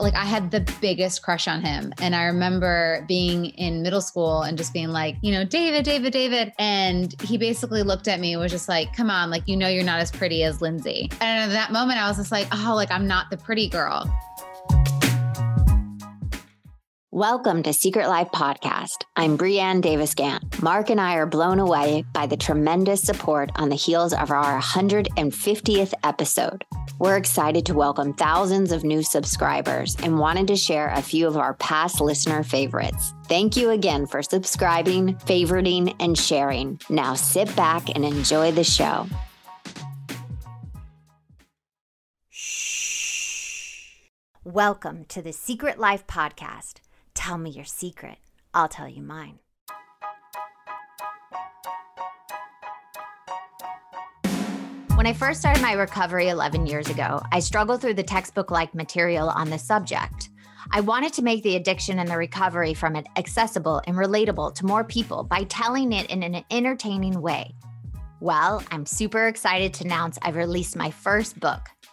like I had the biggest crush on him. And I remember being in middle school and just being like, you know, David. And he basically looked at me and was just like, come on, like, you know, you're not as pretty as Lindsay. And at that moment, I was just like, oh, like I'm not the pretty girl. Welcome to Secret Life Podcast. I'm Brianne Davis-Gantt. Mark and I are blown away by the tremendous support on the heels of our 150th episode. We're excited to welcome thousands of new subscribers and wanted to share a few of our past listener favorites. Thank you again for subscribing, favoriting, and sharing. Now sit back and enjoy the show. Shh. Welcome to the Secret Life Podcast. Tell me your secret. I'll tell you mine. When I first started my recovery 11 years ago, I struggled through the textbook-like material on the subject. I wanted to make the addiction and the recovery from it accessible and relatable to more people by telling it in an entertaining way. Well, I'm super excited to announce I've released my first book,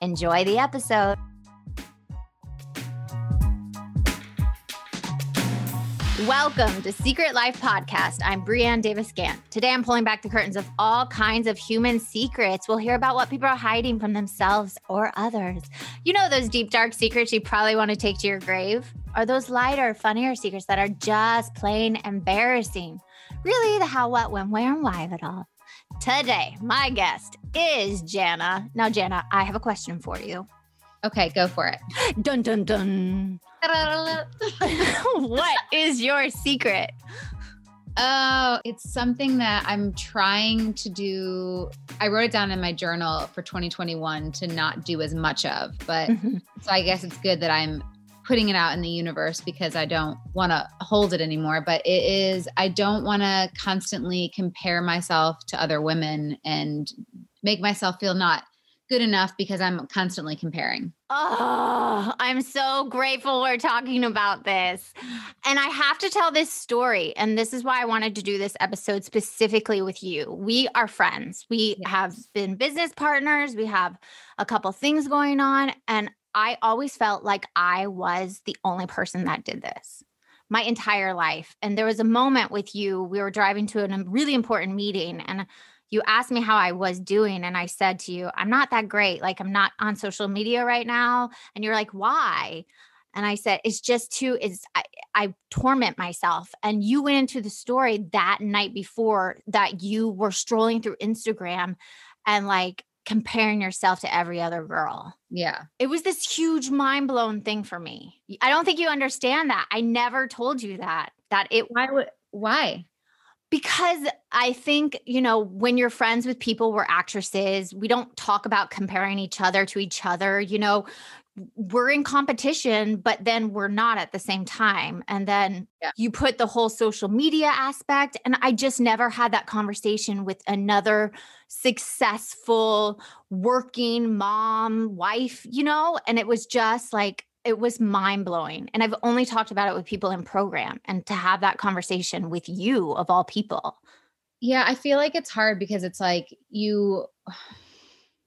Enjoy the episode. Welcome to Secret Life Podcast. I'm Brianne Davis-Gantt. Today, I'm pulling back the curtains of all kinds of human secrets. We'll hear about what people are hiding from themselves or others. You know those deep, dark secrets you probably want to take to your grave? Or those lighter, funnier secrets that are just plain embarrassing? Really, the how, what, when, where, and why of it all. Today, my guest is Jana. Now, Jana, I have a question for you. Okay, go for it. Dun, dun, dun. What is your secret? Oh, it's something that I'm trying to do. I wrote it down in my journal for 2021 to not do as much of, but so I guess it's good that I'm putting it out in the universe because I don't want to hold it anymore, but it is, I don't want to constantly compare myself to other women and make myself feel not good enough because I'm constantly comparing. Oh, I'm so grateful we're talking about this. And I have to tell this story. And this is why I wanted to do this episode specifically with you. We are friends. We have been business partners. We have a couple things going on. And I always felt like I was the only person that did this my entire life. And there was a moment with you, we were driving to a really important meeting and you asked me how I was doing. And I said to you, I'm not that great. Like I'm not on social media right now. And you're like, why? And I said, I torment myself. And you went into the story that night before that you were strolling through Instagram and like comparing yourself to every other girl. Yeah. It was this huge mind blown thing for me. I don't think you understand that. I never told you that it. Why? Because I think, you know, when you're friends with people, we're actresses. We don't talk about comparing each other to each other. You know, we're in competition, but then we're not at the same time. And then you put the whole social media aspect. And I just never had that conversation with another successful working mom, wife, you know, and it was just like, it was mind blowing. And I've only talked about it with people in program and to have that conversation with you of all people. Yeah. I feel like it's hard because it's like you,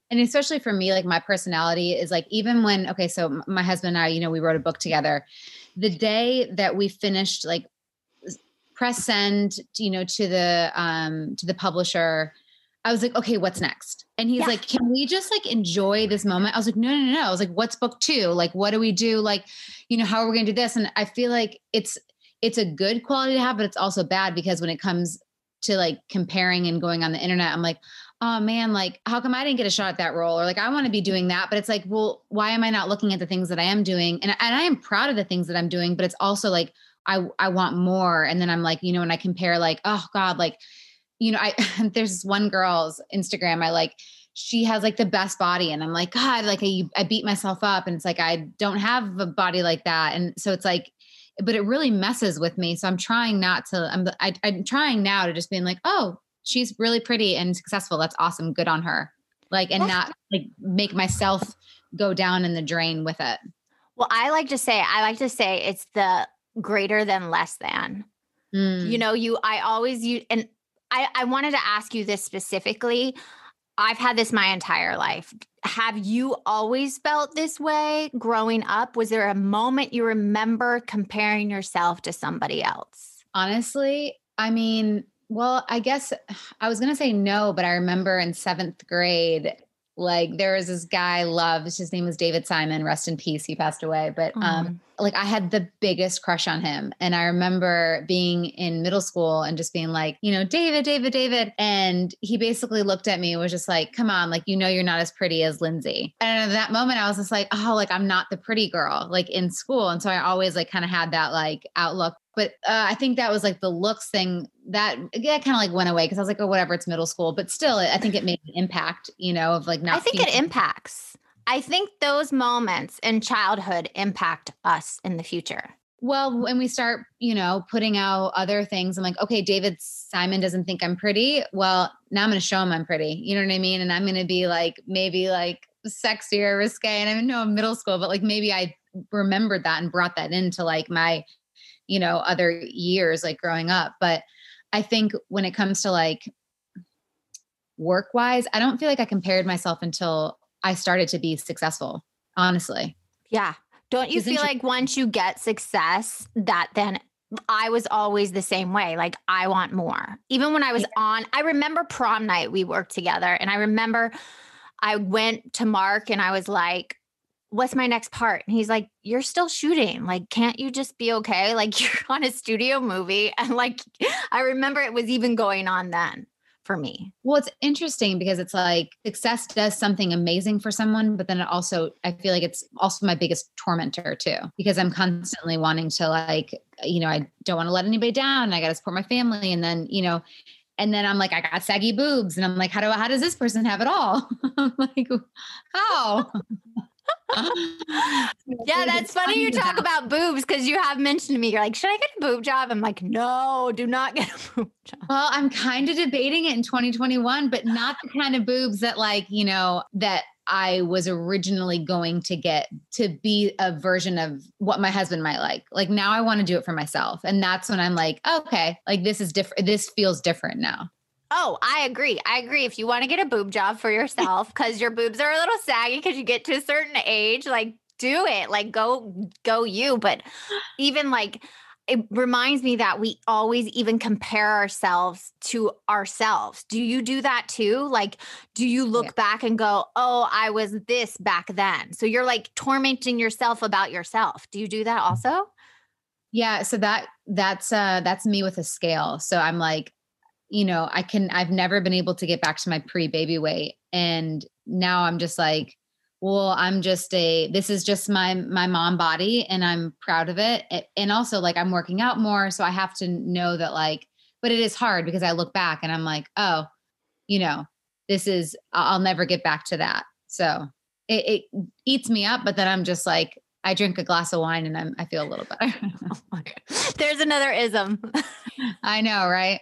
and especially for me, like my personality is like, even when, okay, so my husband and I, you know, we wrote a book together. The day that we finished, like press send, you know, to the publisher, I was like, okay, what's next? And he's like, can we just like enjoy this moment? I was like, no. I was like, what's book two? Like, what do we do? Like, you know, how are we going to do this? And I feel like it's a good quality to have, but it's also bad because when it comes to like comparing and going on the internet, I'm like, oh man, like how come I didn't get a shot at that role? Or like, I want to be doing that, but it's like, well, why am I not looking at the things that I am doing? And I am proud of the things that I'm doing, but it's also like, I want more. And then I'm like, you know, when I compare like, oh God, like, you know, there's this one girl's Instagram. I like, she has like the best body. And I'm like, God, like I beat myself up. And it's like, I don't have a body like that. And so it's like, but it really messes with me. So I'm trying not to, I'm trying now to just being like, oh, she's really pretty and successful. That's awesome. Good on her. Like, and not like make myself go down in the drain with it. Well, I like to say it's the greater than less than, you know, I wanted to ask you this specifically. I've had this my entire life. Have you always felt this way growing up? Was there a moment you remember comparing yourself to somebody else? Honestly, I mean, well, I guess I was going to say no, but I remember in 7th grade, like there was this guy I loved, his name was David Simon, rest in peace. He passed away. But like I had the biggest crush on him. And I remember being in middle school and just being like, you know, David. And he basically looked at me and was just like, come on, like, you know, you're not as pretty as Lindsay. And at that moment I was just like, oh, like I'm not the pretty girl, like in school. And so I always like kind of had that like outlook. But I think that was like the looks thing that kind of like went away because I was like, oh, whatever, it's middle school. But still, I think it made an impact, you know, of like not. I think it impacts. I think those moments in childhood impact us in the future. Well, when we start, you know, putting out other things, I'm like, okay, David Simon doesn't think I'm pretty. Well, now I'm going to show him I'm pretty. You know what I mean? And I'm going to be like, maybe like sexy or risque. And I didn't know in middle school, but like maybe I remembered that and brought that into like my, you know, other years, like growing up. But I think when it comes to like work wise, I don't feel like I compared myself until I started to be successful, honestly. Yeah. Don't you feel like once you get success that then I was always the same way. Like I want more. Even when I was on, I remember prom night, we worked together and I remember I went to Mark and I was like, what's my next part? And he's like, you're still shooting. Like, can't you just be okay? Like you're on a studio movie. And like, I remember it was even going on then for me. Well, it's interesting because it's like success does something amazing for someone, but then it also, I feel like it's also my biggest tormentor too, because I'm constantly wanting to like, you know, I don't want to let anybody down. I got to support my family. And then, you know, and then I'm like, I got saggy boobs. And I'm like, how does this person have it all? I'm like, how? Yeah, that's funny you talk about boobs because you have mentioned to me, you're like, should I get a boob job? I'm like, no, do not get a boob job. Well, I'm kind of debating it in 2021, but not the kind of boobs that like, you know, that I was originally going to get to be a version of what my husband might like. Like now I want to do it for myself. And that's when I'm like, okay, like this is different. This feels different now. Oh, I agree. If you want to get a boob job for yourself because your boobs are a little saggy because you get to a certain age, like do it, like go you. But even like, it reminds me that we always even compare ourselves to ourselves. Do you do that too? Like, do you look back and go, oh, I was this back then. So you're like tormenting yourself about yourself. Do you do that also? Yeah. So that's me with a scale. So I'm like, you know, I've never been able to get back to my pre-baby weight. And now I'm just like, well, this is just my mom body and I'm proud of it. And also like, I'm working out more. So I have to know that like, but it is hard because I look back and I'm like, oh, you know, I'll never get back to that. So it eats me up, but then I'm just like, I drink a glass of wine and I feel a little better. There's another ism. I know, right?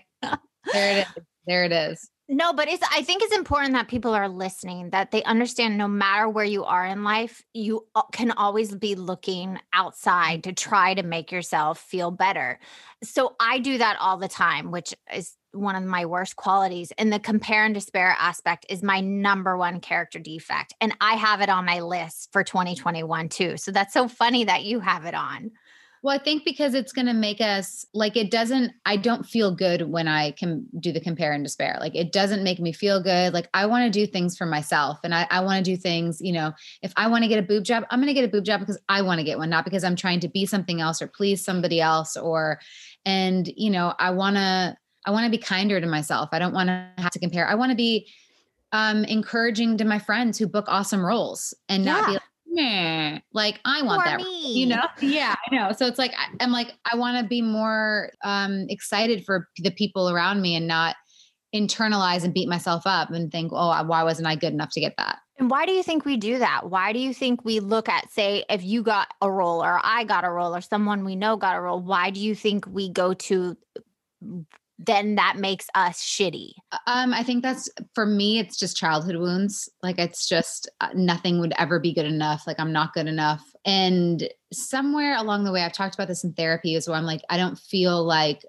There it is. No, but I think it's important that people are listening, that they understand no matter where you are in life, you can always be looking outside to try to make yourself feel better. So I do that all the time, which is one of my worst qualities. And the compare and despair aspect is my number one character defect. And I have it on my list for 2021 too. So that's so funny that you have it on. Well, I think because it's going to make us like, I don't feel good when I can do the compare and despair. Like it doesn't make me feel good. Like I want to do things for myself and I want to do things, you know, if I want to get a boob job, I'm going to get a boob job because I want to get one, not because I'm trying to be something else or please somebody else and you know, I want to be kinder to myself. I don't want to have to compare. I want to be encouraging to my friends who book awesome roles and not be like, like I want that, you know? Yeah, I know. So it's like, I'm like, I want to be more excited for the people around me and not internalize and beat myself up and think, oh, why wasn't I good enough to get that? And why do you think we do that? Why do you think we look at, say, if you got a role or I got a role or someone we know got a role, why do you think we go to then that makes us shitty? I think that's, for me, it's just childhood wounds. Like, it's just nothing would ever be good enough. Like, I'm not good enough. And somewhere along the way, I've talked about this in therapy is where I'm like, I don't feel like,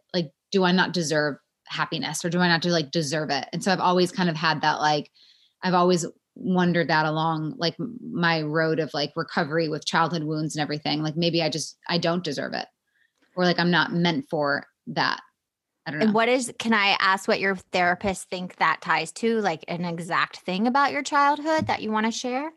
do I not deserve happiness or do I not do like deserve it? And so I've always kind of had that, like, I've always wondered that along like my road of like recovery with childhood wounds and everything. Like, maybe I don't deserve it, or like, I'm not meant for that. I don't know. And can I ask what your therapist think that ties to, like an exact thing about your childhood that you want to share?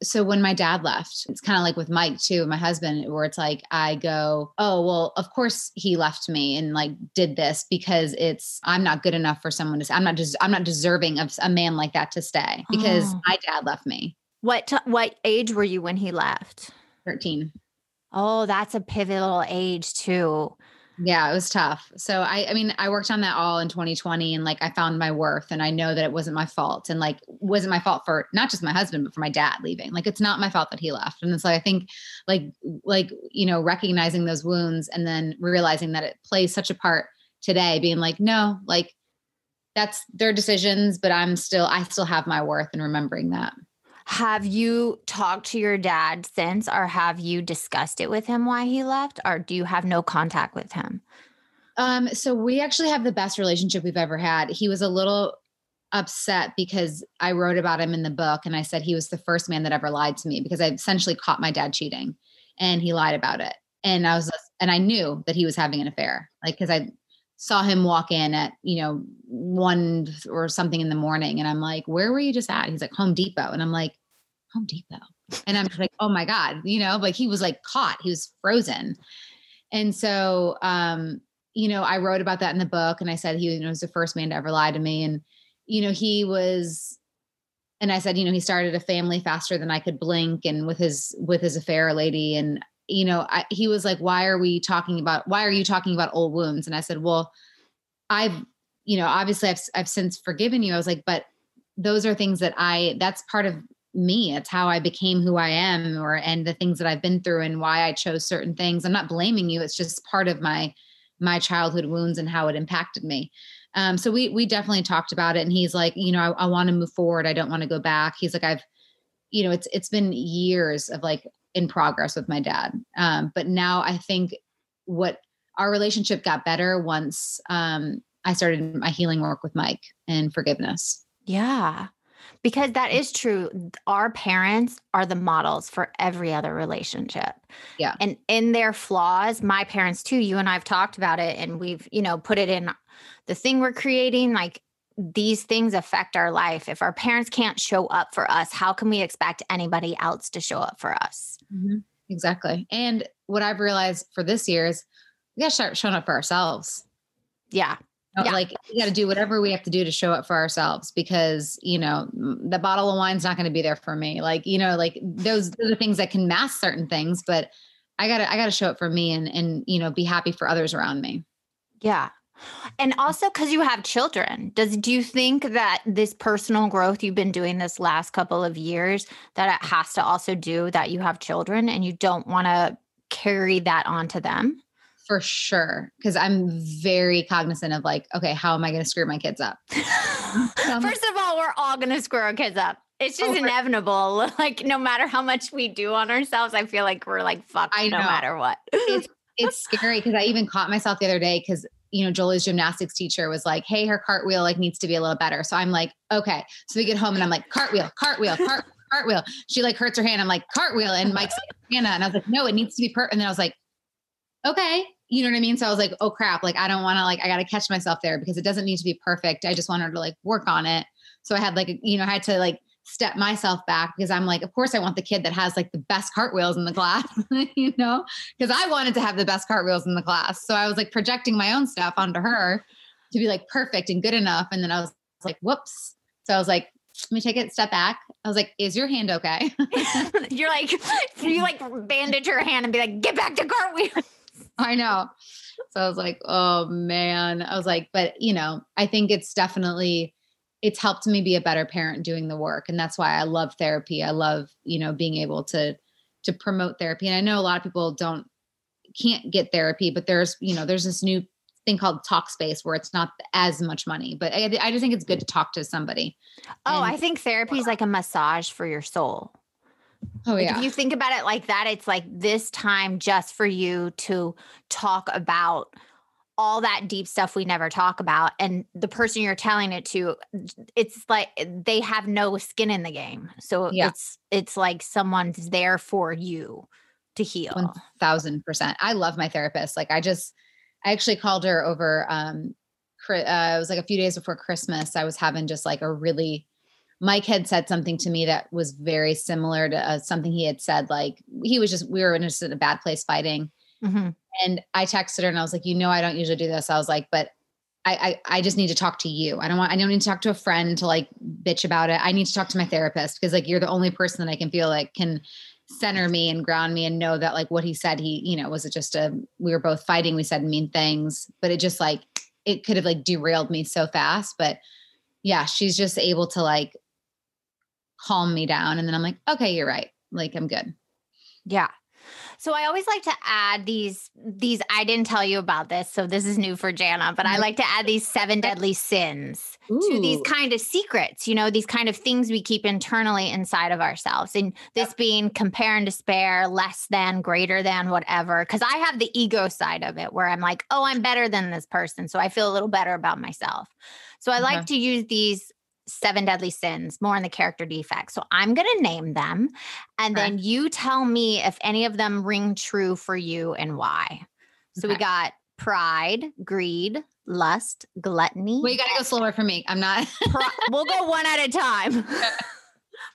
So when my dad left, it's kind of like with Mike too, my husband, where it's like, I go, oh, well, of course he left me and like did this because I'm not good enough for someone to, I'm not deserving of a man like that to stay because my dad left me. What age were you when he left? 13. Oh, that's a pivotal age too. Yeah, it was tough. So I worked on that all in 2020 and like, I found my worth and I know that it wasn't my fault and like, wasn't my fault for not just my husband, but for my dad leaving. Like, it's not my fault that he left. And it's like, I think like, you know, recognizing those wounds and then realizing that it plays such a part today, being like, no, like that's their decisions, but I still have my worth and remembering that. Have you talked to your dad since, or have you discussed it with him why he left, or do you have no contact with him? So we actually have the best relationship we've ever had. He was a little upset because I wrote about him in the book and I said he was the first man that ever lied to me because I essentially caught my dad cheating and he lied about it. And I knew that he was having an affair, like, because I saw him walk in at, you know, 1 or something in the morning. And I'm like, where were you just at? He's like, Home Depot. And I'm like, Home Depot. And I'm just like, oh my God, you know, like he was like caught, he was frozen. And so, you know, I wrote about that in the book and I said, he was the first man to ever lie to me. And, you know, and I said, you know, he started a family faster than I could blink. And with his affair lady. And, you know, he was like, why are you talking about old wounds? And I said, well, obviously I've since forgiven you. I was like, but those are things that's part of me. It's how I became who I am and the things that I've been through and why I chose certain things. I'm not blaming you. It's just part of my childhood wounds and how it impacted me. So we definitely talked about it and he's like, you know, I want to move forward. I don't want to go back. He's like, I've, you know, it's been years of like, in progress with my dad. But now I think what our relationship got better once I started my healing work with Mike and forgiveness. Yeah, because that is true. Our parents are the models for every other relationship. Yeah. And in their flaws, my parents too, you and I've talked about it and we've, you know, put it in the thing we're creating, like, these things affect our life. If our parents can't show up for us, how can we expect anybody else to show up for us? Mm-hmm. Exactly. And what I've realized for this year is we got to start showing up for ourselves. Yeah. You know, yeah. Like we got to do whatever we have to do to show up for ourselves because, you know, the bottle of wine's not going to be there for me. Like, you know, like those are the things that can mask certain things, but I gotta show up for me and, you know, be happy for others around me. Yeah. And also because you have children, do you think that this personal growth you've been doing this last couple of years, that it has to also do that you have children and you don't want to carry that on to them? For sure. Because I'm very cognizant of like, okay, how am I going to screw my kids up? First of all, we're all going to screw our kids up. It's just inevitable. Like no matter how much we do on ourselves, I feel like we're like, fuck, no matter what. It's scary because I even caught myself the other day because you know, Jolie's gymnastics teacher was like, hey, her cartwheel like needs to be a little better. So I'm like, okay. So we get home and I'm like, cartwheel. She like hurts her hand. I'm like, cartwheel. And Mike's like, Jana. And I was like, no, it needs to be perfect. And then I was like, okay. You know what I mean? So I was like, oh crap. Like, I don't want to like, I got to catch myself there because it doesn't need to be perfect. I just want her to like work on it. So I had like, you know, I had to like step myself back because I'm like, of course I want the kid that has like the best cartwheels in the class, you know, because I wanted to have the best cartwheels in the class. So I was like projecting my own stuff onto her to be like perfect and good enough. And then I was like, whoops. So I was like, let me take a step back. I was like, is your hand okay? You like bandage her hand and be like, get back to cartwheels. I know. So I was like, oh man, I was like, but you know, I think it's definitely, it's helped me be a better parent doing the work. And that's why I love therapy. I love, you know, being able to promote therapy. And I know a lot of people can't get therapy, but there's, you know, there's this new thing called Talkspace where it's not as much money, but I just think it's good to talk to somebody. Oh, I think therapy is like a massage for your soul. Oh, yeah. Like if you think about it like that, it's like this time just for you to talk about all that deep stuff we never talk about. And the person you're telling it to, it's like they have no skin in the game. So yeah, it's like someone's there for you to heal. 1000%. I love my therapist. Like I actually called her over. It was like a few days before Christmas. I was having just like Mike had said something to me that was very similar to something he had said. Like we were just in a bad place fighting. Mm-hmm. And I texted her and I was like, you know, I don't usually do this. I was like, but I just need to talk to you. I don't need to talk to a friend to like bitch about it. I need to talk to my therapist because like, you're the only person that I can feel like can center me and ground me and know that like what he said, was it just we were both fighting. We said mean things, but it just like, it could have like derailed me so fast, but yeah, she's just able to like calm me down. And then I'm like, okay, you're right. Like I'm good. Yeah. So I always like to add these, I didn't tell you about this, so this is new for Jana, but I like to add these 7 deadly sins to these kind of secrets, you know, these kind of things we keep internally inside of ourselves. And this being compare and despair, less than, greater than, whatever. Cause I have the ego side of it where I'm like, oh, I'm better than this person. So I feel a little better about myself. So I like to use these 7 deadly sins, more on the character defects. So I'm going to name them. And then you tell me if any of them ring true for you and why. So we got pride, greed, lust, gluttony. Well, you got to go slower for me. I'm not. We'll go one at a time.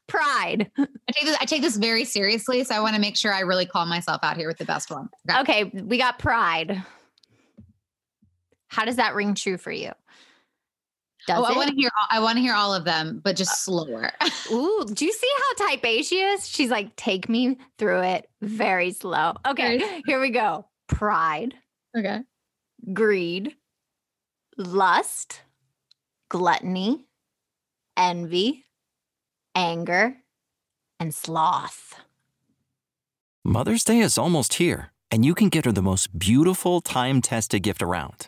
Pride. I take this very seriously. So I want to make sure I really call myself out here with the best one. Okay. We got pride. How does that ring true for you? I want to hear. I want to hear all of them, but just slower. Ooh, do you see how type A she is? She's like, take me through it very slow. Okay, here we go. Pride. Okay. Greed. Lust. Gluttony. Envy. Anger. And sloth. Mother's Day is almost here, and you can get her the most beautiful time-tested gift around.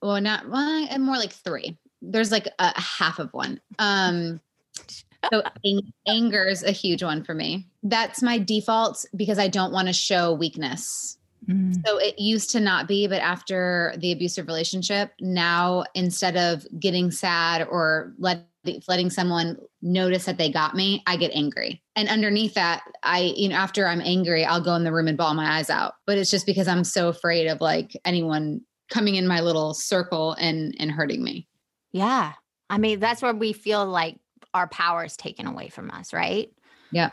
Well, and more like 3. There's like a half of one. So anger is a huge one for me. That's my default because I don't want to show weakness. Mm. So it used to not be, but after the abusive relationship, now instead of getting sad or letting someone notice that they got me, I get angry. And underneath that, after I'm angry, I'll go in the room and bawl my eyes out. But it's just because I'm so afraid of like anyone coming in my little circle and hurting me. Yeah. I mean, that's where we feel like our power is taken away from us, right? Yeah.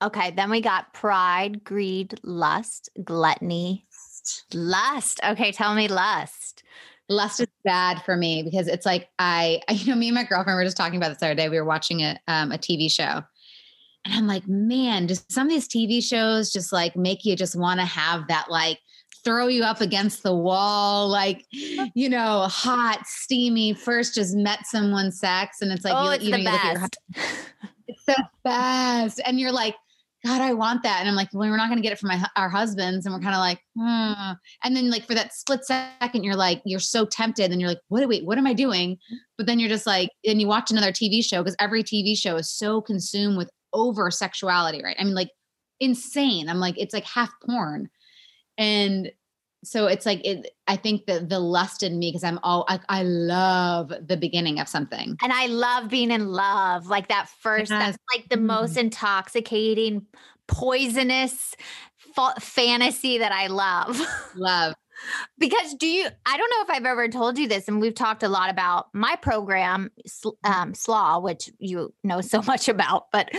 Okay. Then we got pride, greed, lust, gluttony, lust. Okay. Tell me lust. Lust is bad for me because it's like, me and my girlfriend were just talking about this the other day. We were watching a TV show. And I'm like, man, just some of these TV shows just like make you just want to have that, like, throw you up against the wall, like, you know, hot, steamy, first just met someone sex. And it's like, you look at your husband, it's the best. And you're like, God, I want that. And I'm like, well, we're not going to get it from our husbands. And we're kind of like, And then like for that split second, you're like, you're so tempted. And you're like, what am I doing? But then you're just like, and you watch another TV show because every TV show is so consumed with over sexuality, right? I mean, like insane. I'm like, it's like half porn. And so it's like, I think that the lust in me, because I love the beginning of something. And I love being in love. Like that first, that's like the most intoxicating, poisonous fantasy that I love. Because I don't know if I've ever told you this, and we've talked a lot about my program, SLAA, which you know so much about, but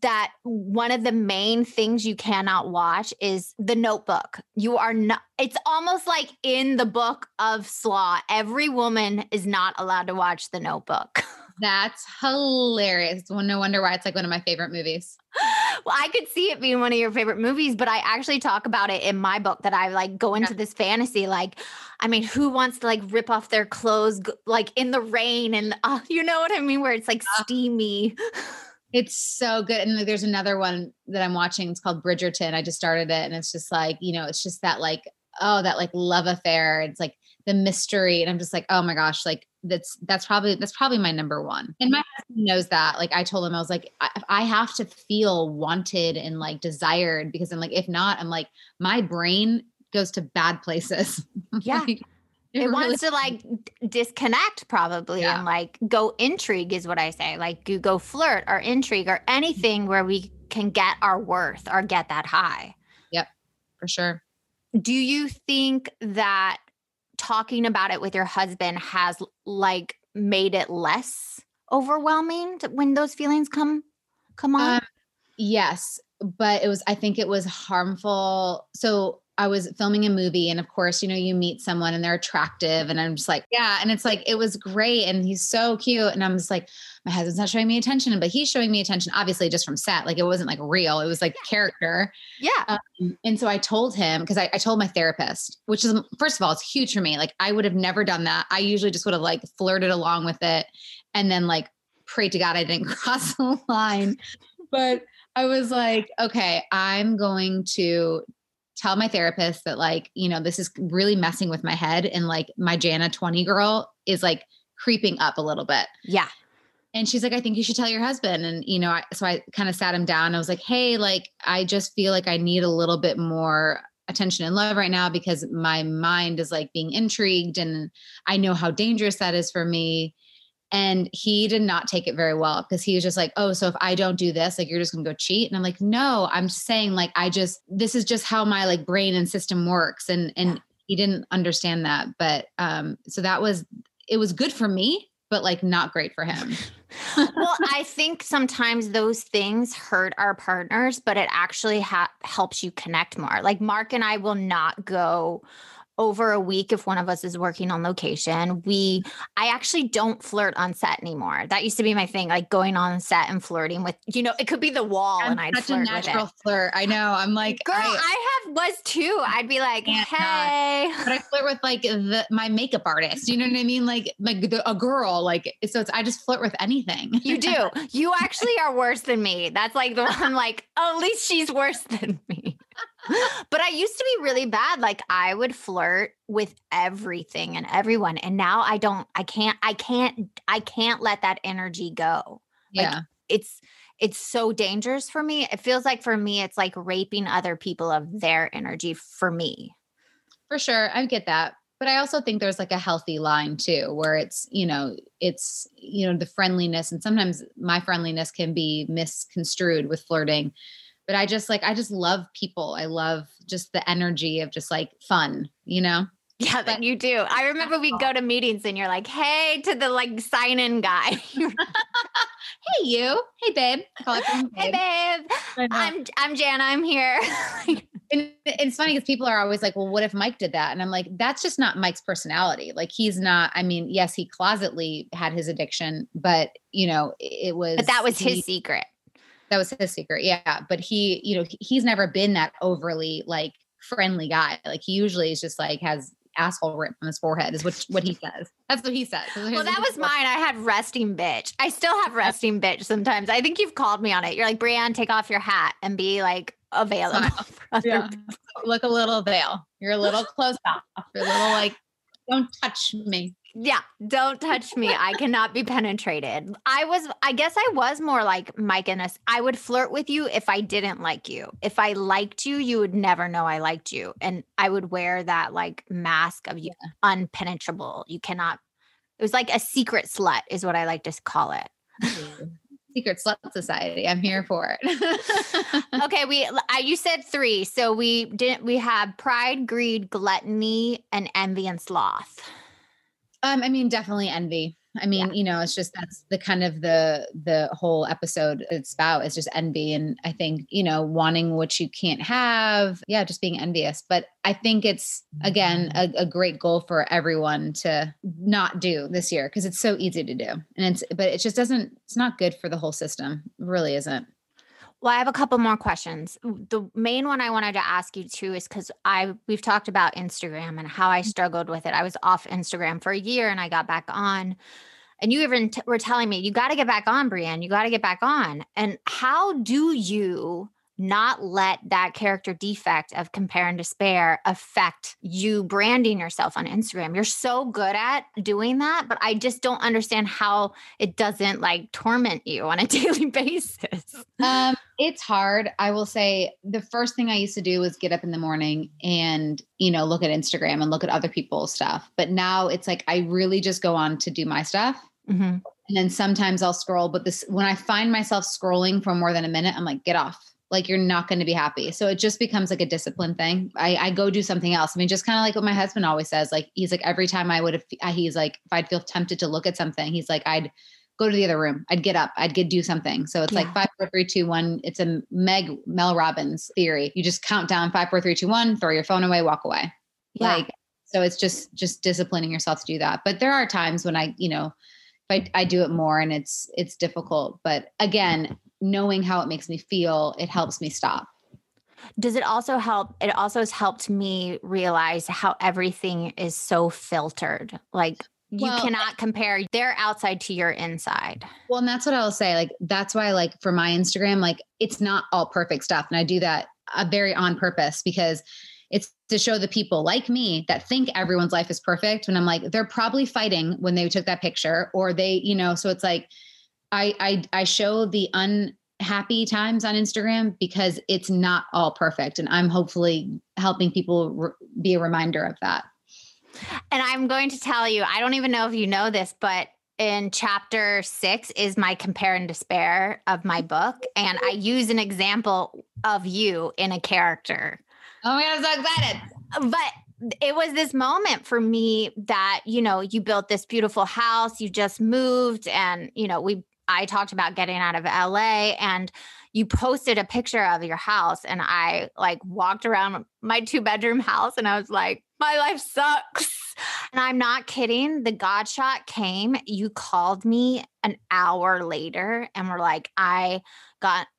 that one of the main things you cannot watch is The Notebook. It's almost like in the book of SLAA, every woman is not allowed to watch The Notebook. That's hilarious. Well, no wonder why it's like one of my favorite movies. Well, I could see it being one of your favorite movies, but I actually talk about it in my book that I like go into this fantasy. Like, I mean, who wants to like rip off their clothes, like in the rain and you know what I mean? Where it's like steamy. It's so good. And there's another one that I'm watching. It's called Bridgerton. I just started it. And it's just like, you know, it's just that like, oh, that like love affair. It's like the mystery. And I'm just like, oh my gosh, like that's probably my number one. And my husband knows that. Like I told him, I was like, I have to feel wanted and like desired, because I'm like, if not, I'm like, my brain goes to bad places. Yeah. Like, it wants to like disconnect probably. Yeah. And like go intrigue is what I say. Like you go flirt or intrigue or anything where we can get our worth or get that high. Yep. For sure. Do you think that talking about it with your husband has like made it less overwhelming when those feelings come on? Yes. But I think it was harmful. So I was filming a movie and of course, you know, you meet someone and they're attractive and I'm just like, yeah. And it's like, it was great. And he's so cute. And I'm just like, my husband's not showing me attention, but he's showing me attention, obviously just from set. Like it wasn't like real. It was like character. Yeah. And so I told him, cause I told my therapist, which is, first of all, it's huge for me. Like I would have never done that. I usually just would have like flirted along with it. And then like, pray to God, I didn't cross the line, but I was like, okay, I'm going to tell my therapist that like, you know, this is really messing with my head. And like my Jana 20 girl is like creeping up a little bit. Yeah. And she's like, I think you should tell your husband. And, you know, so I kind of sat him down. I was like, hey, like, I just feel like I need a little bit more attention and love right now because my mind is like being intrigued and I know how dangerous that is for me. And he did not take it very well because he was just like, oh, so if I don't do this, like, you're just gonna go cheat. And I'm like, no, I'm just saying like, this is just how my like brain and system works. And he didn't understand that. But, so it was good for me, but like not great for him. Well, I think sometimes those things hurt our partners, but it actually helps you connect more. Like Mark and I will not go over a week if one of us is working on location. I actually don't flirt on set anymore. That used to be my thing, like going on set and flirting with, you know, it could be the wall and I'd flirt with it. Such a natural flirt. I know. I'm like, girl, I was too. I'd be like, hey. But I flirt with like my makeup artist. You know what I mean? Like a girl. Like, so I just flirt with anything. You do. You actually are worse than me. That's like the one I'm like, oh, at least she's worse than me. But I used to be really bad. Like I would flirt with everything and everyone. And now I can't let that energy go. Yeah. Like it's so dangerous for me. It feels like for me, it's like raping other people of their energy for me. For sure. I get that. But I also think there's like a healthy line too, where it's the friendliness, and sometimes my friendliness can be misconstrued with flirting. But I just love people. I love just the energy of just like fun, you know? Yeah, that you do. I remember we'd go to meetings and you're like, hey, to the like sign-in guy. Hey, you. Hey, babe. Hey, babe. I'm Jana. I'm here. And it's funny because people are always like, well, what if Mike did that? And I'm like, that's just not Mike's personality. Like he's not, I mean, yes, he closetly had his addiction, but you know, but that was his secret. That was his secret. Yeah. But he, you know, he's never been that overly like friendly guy. Like he usually is just like has asshole ripped on his forehead is what he says. That's what he says. Well, that was mine. I had resting bitch. I still have resting bitch sometimes. I think you've called me on it. You're like, Brianne, take off your hat and be like available. Yeah. Look a little veil. You're a little closed off. You're a little like, don't touch me. Yeah. Don't touch me. I cannot be penetrated. I guess I was more like Mike and us. I would flirt with you if I didn't like you. If I liked you, you would never know I liked you. And I would wear that like mask of unpenetrable. You cannot, it was like a secret slut is what I like to call it. Secret Slut Society. I'm here for it. Okay. You said three. So we have pride, greed, gluttony, and envy and sloth. I mean, definitely envy. I mean, you know, it's just, that's the kind of the whole episode it's about, is just envy. And I think, you know, wanting what you can't have. Yeah. Just being envious. But I think it's, again, a great goal for everyone to not do this year, 'cause it's so easy to do. And it's not good for the whole system. It really isn't. Well, I have a couple more questions. The main one I wanted to ask you too is because we've talked about Instagram and how I struggled with it. I was off Instagram for a year and I got back on, and you even were telling me, you got to get back on, Brianne, you got to get back on. And how do you not let that character defect of compare and despair affect you branding yourself on Instagram? You're so good at doing that, but I just don't understand how it doesn't like torment you on a daily basis. It's hard. I will say the first thing I used to do was get up in the morning and, you know, look at Instagram and look at other people's stuff. But now it's like, I really just go on to do my stuff. Mm-hmm. And then sometimes I'll scroll, but when I find myself scrolling for more than a minute, I'm like, get off. Like, you're not going to be happy. So it just becomes like a discipline thing. I go do something else. I mean, just kind of like what my husband always says, like, he's like, every time he's like, if I'd feel tempted to look at something, he's like, I'd go to the other room. I'd get up, I'd get do something. So it's like 5, 4, 3, 2, 1. It's a Mel Robbins theory. You just count down 5, 4, 3, 2, 1, throw your phone away, walk away. Yeah. Like, so it's just disciplining yourself to do that. But there are times when I do it more and it's difficult, but again, knowing how it makes me feel, it helps me stop. Does it also help? It also has helped me realize how everything is so filtered. Like, you cannot compare their outside to your inside. Well, and that's what I'll say. Like, that's why, like, for my Instagram, like, it's not all perfect stuff. And I do that very on purpose, because it's to show the people like me that think everyone's life is perfect. When I'm like, they're probably fighting when they took that picture, or they, you know, so it's like, I show the unhappy times on Instagram because it's not all perfect. And I'm hopefully helping people be a reminder of that. And I'm going to tell you, I don't even know if you know this, but in chapter 6 is my compare and despair of my book. And I use an example of you in a character. Oh my God, I'm so excited. But it was this moment for me that, you know, you built this beautiful house, you just moved, and, you know, I talked about getting out of LA, and you posted a picture of your house, and I like walked around my 2-bedroom house and I was like, my life sucks. And I'm not kidding. The God shot came. You called me an hour later and were like,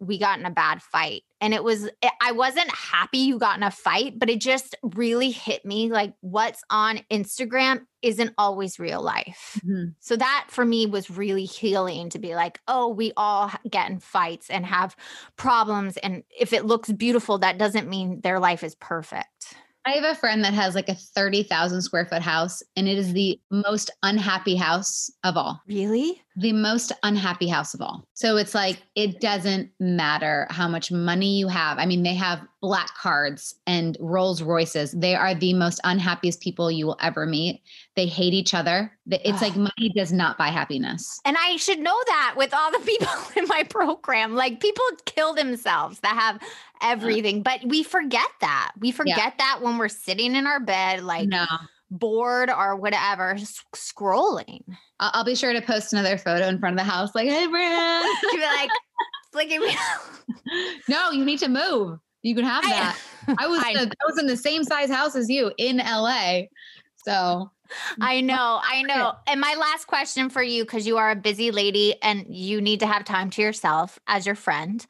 we got in a bad fight. And I wasn't happy you got in a fight, but it just really hit me. Like, what's on Instagram isn't always real life. Mm-hmm. So that for me was really healing, to be like, oh, we all get in fights and have problems. And if it looks beautiful, that doesn't mean their life is perfect. I have a friend that has like a 30,000 square foot house, and it is the most unhappy house of all. Really? The most unhappy house of all. So it's like, it doesn't matter how much money you have. I mean, they have black cards and Rolls Royces. They are the most unhappiest people you will ever meet. They hate each other. It's like, money does not buy happiness. And I should know that with all the people in my program, like, people kill themselves that have everything, but we forget that. We forget that when we're sitting in our bed, like bored or whatever, scrolling. I'll be sure to post another photo in front of the house. Like, hey, Brianne. You'll be like, look at me. No, you need to move. You can have that. I was in the same size house as you in LA. So I know. And my last question for you, because you are a busy lady and you need to have time to yourself as your friend.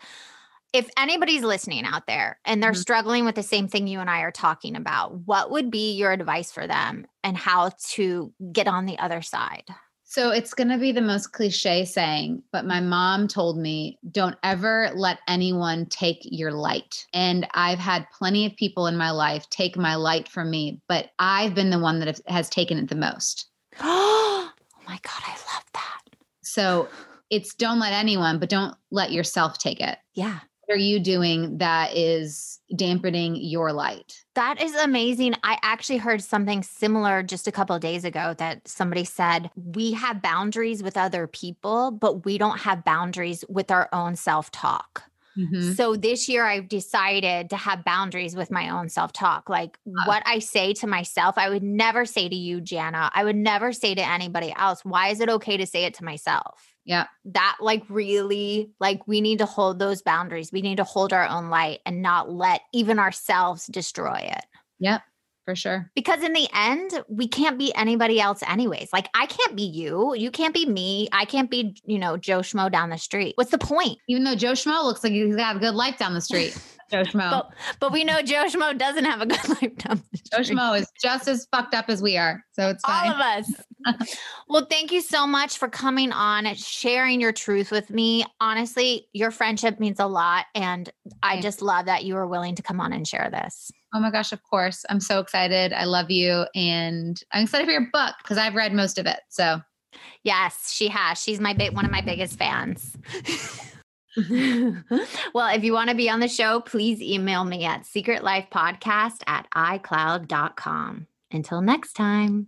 If anybody's listening out there and they're struggling with the same thing you and I are talking about, what would be your advice for them and how to get on the other side? So it's going to be the most cliche saying, but my mom told me, don't ever let anyone take your light. And I've had plenty of people in my life take my light from me, but I've been the one that has taken it the most. Oh my God, I love that. So it's don't let anyone, but don't let yourself take it. Yeah. are you doing that is dampening your light? That is amazing. I actually heard something similar just a couple of days ago that somebody said, we have boundaries with other people, but we don't have boundaries with our own self-talk. Mm-hmm. So this year I've decided to have boundaries with my own self-talk. Like what I say to myself, I would never say to you, Jana. I would never say to anybody else. Why is it okay to say it to myself? Yeah. That really we need to hold those boundaries. We need to hold our own light and not let even ourselves destroy it. Yep. For sure. Because in the end, we can't be anybody else anyways. Like I can't be you. You can't be me. I can't be, Joe Schmo down the street. What's the point? Even though Joe Schmo looks like he's got a good life down the street. Joe Schmo. But we know Joe Schmo doesn't have a good life down the street. Joe Schmo is just as fucked up as we are. So it's fine. All of us. Well, thank you so much for coming on and sharing your truth with me. Honestly, your friendship means a lot. And I just love that you were willing to come on and share this. Oh my gosh, of course. I'm so excited. I love you. And I'm excited for your book because I've read most of it. So yes, she has. She's one of my biggest fans. Well, if you want to be on the show, please email me at secretlifepodcast@icloud.com. Until next time.